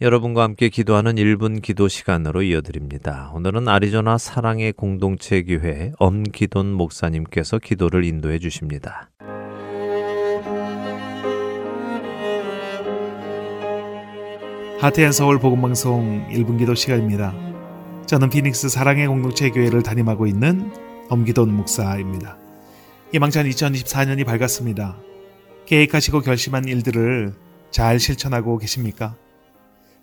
여러분과 함께 기도하는 1분 기도 시간으로 이어드립니다. 오늘은 아리조나 사랑의 공동체 교회 엄기돈 목사님께서 기도를 인도해 주십니다. 하트 앤 서울 복음방송 1분 기도 시간입니다. 저는 피닉스 사랑의 공동체 교회를 담임하고 있는 엄기돈 목사입니다. 희망찬 2024년이 밝았습니다. 계획하시고 결심한 일들을 잘 실천하고 계십니까?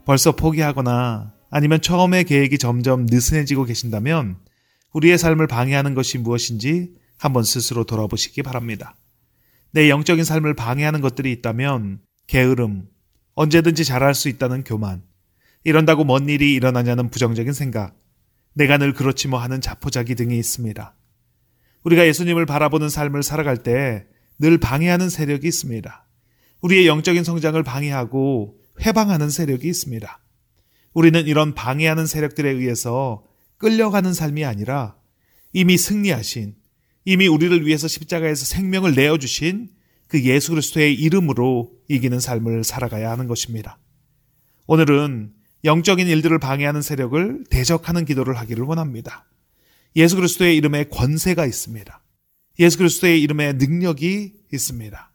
벌써 포기하거나 아니면 처음의 계획이 점점 느슨해지고 계신다면 우리의 삶을 방해하는 것이 무엇인지 한번 스스로 돌아보시기 바랍니다. 내 영적인 삶을 방해하는 것들이 있다면 게으름, 언제든지 잘할 수 있다는 교만, 이런다고 뭔 일이 일어나냐는 부정적인 생각, 내가 늘 그렇지 뭐 하는 자포자기 등이 있습니다. 우리가 예수님을 바라보는 삶을 살아갈 때 늘 방해하는 세력이 있습니다. 우리의 영적인 성장을 방해하고 회방하는 세력이 있습니다. 우리는 이런 방해하는 세력들에 의해서 끌려가는 삶이 아니라 이미 승리하신, 이미 우리를 위해서 십자가에서 생명을 내어주신 그 예수 그리스도의 이름으로 이기는 삶을 살아가야 하는 것입니다. 오늘은 영적인 일들을 방해하는 세력을 대적하는 기도를 하기를 원합니다. 예수 그리스도의 이름에 권세가 있습니다. 예수 그리스도의 이름에 능력이 있습니다.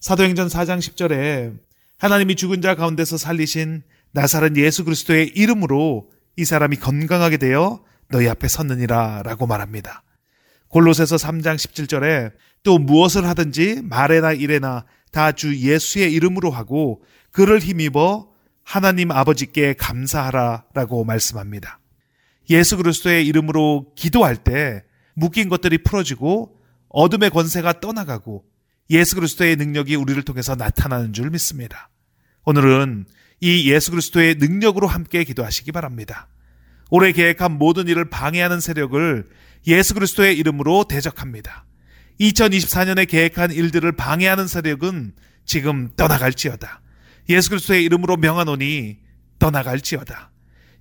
사도행전 4장 10절에 하나님이 죽은 자 가운데서 살리신 나사렛 예수 그리스도의 이름으로 이 사람이 건강하게 되어 너희 앞에 섰느니라 라고 말합니다. 골로새서 3장 17절에 또 무엇을 하든지 말에나 일에나 다 주 예수의 이름으로 하고 그를 힘입어 하나님 아버지께 감사하라 라고 말씀합니다. 예수 그리스도의 이름으로 기도할 때 묶인 것들이 풀어지고 어둠의 권세가 떠나가고 예수 그리스도의 능력이 우리를 통해서 나타나는 줄 믿습니다. 오늘은 이 예수 그리스도의 능력으로 함께 기도하시기 바랍니다. 올해 계획한 모든 일을 방해하는 세력을 예수 그리스도의 이름으로 대적합니다. 2024년에 계획한 일들을 방해하는 세력은 지금 떠나갈지어다. 예수 그리스도의 이름으로 명하노니 떠나갈지어다.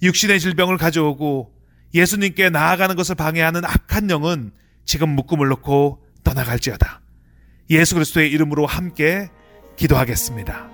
육신의 질병을 가져오고 예수님께 나아가는 것을 방해하는 악한 영은 지금 묶음을 놓고 떠나갈지어다. 예수 그리스도의 이름으로 함께 기도하겠습니다.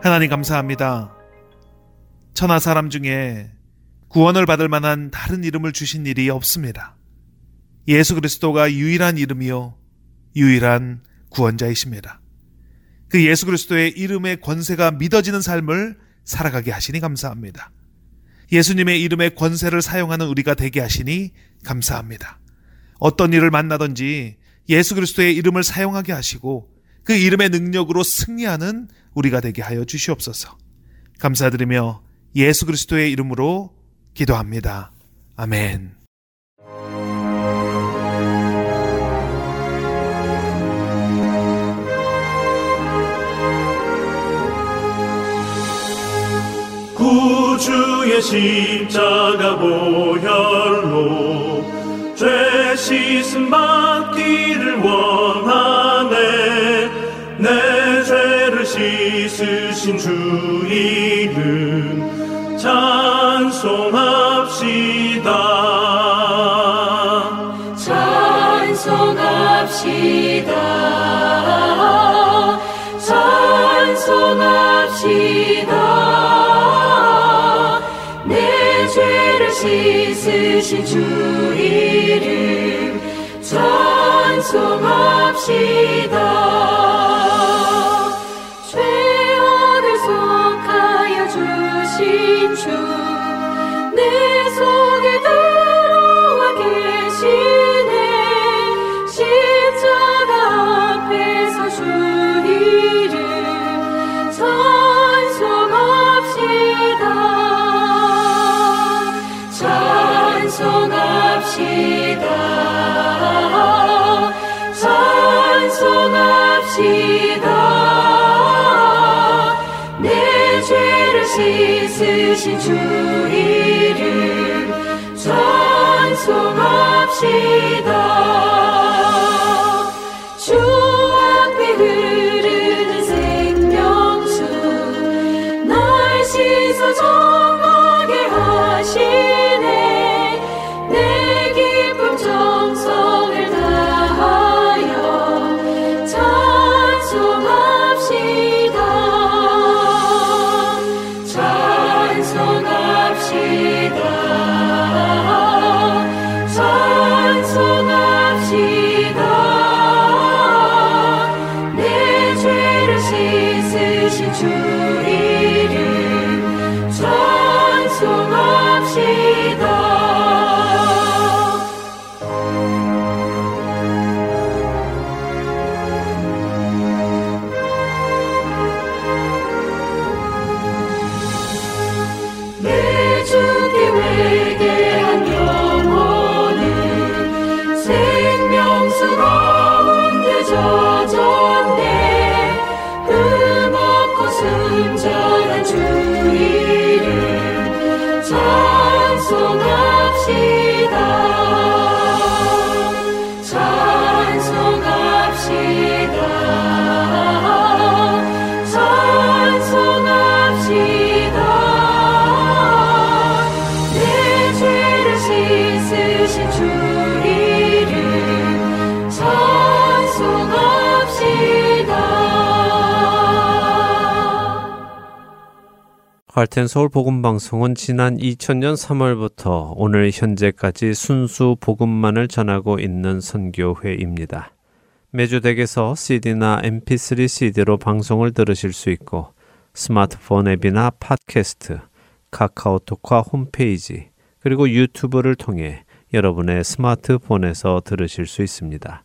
하나님 감사합니다. 천하 사람 중에 구원을 받을 만한 다른 이름을 주신 일이 없습니다. 예수 그리스도가 유일한 이름이요 유일한 구원자이십니다. 그 예수 그리스도의 이름의 권세가 믿어지는 삶을 살아가게 하시니 감사합니다. 예수님의 이름의 권세를 사용하는 우리가 되게 하시니 감사합니다. 어떤 일을 만나든지 예수 그리스도의 이름을 사용하게 하시고 그 이름의 능력으로 승리하는 우리가 되게 하여 주시옵소서. 감사드리며 예수 그리스도의 이름으로 기도합니다. 아멘. 구주의 십자가 보혈로 죄 씻음 받기를 원하네. 내 죄를 씻으신 주 이름 찬송합시다. 찬송합시다. 찬송합시다. 내 죄를 씻으신 주 이름 찬송합시다. 주 내 속에 들어와 계시네. 십자가 앞에서 주 이름 찬송합시다. 찬송합시다. 찬송합시다. 내 죄를 씻으신 주 이름 찬송합시다. 주 앞에 흐르는 생명수 날 씻어 정하게 하시네. 내 기쁨 정성을 다하여 찬송합시다. 찬송합시다. 내 죄를 씻으신 주 이름 찬송합시다. 내 주께 회개한 영혼은 생명수 가운데 젖었네. 흠없고 순전한 주 이름 찬송합시다. 찬송합시다. 찬송합시다. 내 죄를 씻으신 주 이름 찬송합시다. Heart and Seoul 복음방송은 지난 2000년 3월부터 오늘 현재까지 순수 복음만을 전하고 있는 선교회입니다. 매주 댁에서 CD나 MP3 CD로 방송을 들으실 수 있고, 스마트폰 앱이나 팟캐스트, 카카오톡과 홈페이지, 그리고 유튜브를 통해 여러분의 스마트폰에서 들으실 수 있습니다.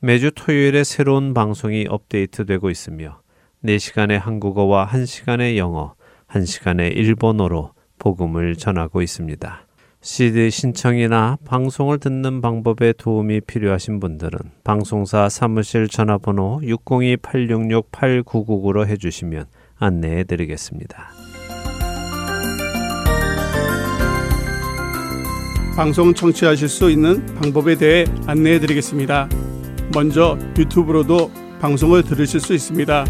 매주 토요일에 새로운 방송이 업데이트되고 있으며 4시간의 한국어와 1시간의 영어, 1시간의 일본어로 복음을 전하고 있습니다. CD 신청이나 방송을 듣는 방법에 도움이 필요하신 분들은 방송사 사무실 전화번호 602-866-8999로 해주시면 안내해 드리겠습니다. 방송 청취하실 수 있는 방법에 대해 안내해 드리겠습니다. 먼저 유튜브로도 방송을 들으실 수 있습니다.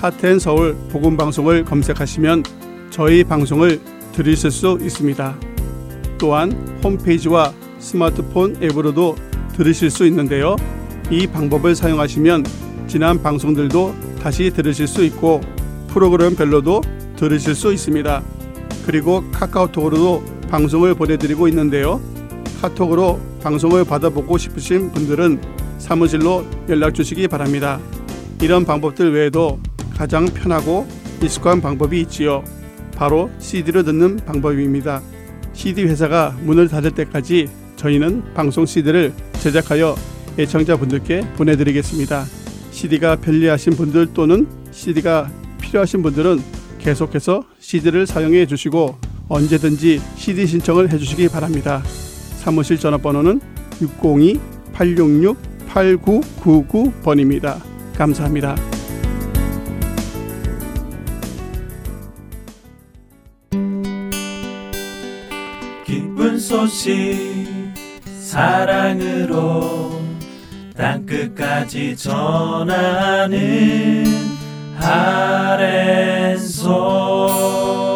하트앤서울 복음방송을 검색하시면 저희 방송을 들으실 수 있습니다. 또한 홈페이지와 스마트폰 앱으로도 들으실 수 있는데요. 이 방법을 사용하시면 지난 방송들도 다시 들으실 수 있고 프로그램별로도 들으실 수 있습니다. 그리고 카카오톡으로도 방송을 보내드리고 있는데요. 카톡으로 방송을 받아보고 싶으신 분들은 사무실로 연락 주시기 바랍니다. 이런 방법들 외에도 가장 편하고 익숙한 방법이 있지요. 바로 CD를 듣는 방법입니다. CD 회사가 문을 닫을 때까지 저희는 방송 CD를 제작하여 애청자분들께 보내드리겠습니다. CD가 편리하신 분들 또는 CD가 필요하신 분들은 계속해서 CD를 사용해 주시고 언제든지 CD 신청을 해주시기 바랍니다. 사무실 전화번호는 602-866-8999번입니다. 감사합니다. 기쁜 소식 사랑으로 땅끝까지 전하는 Heart and Seoul.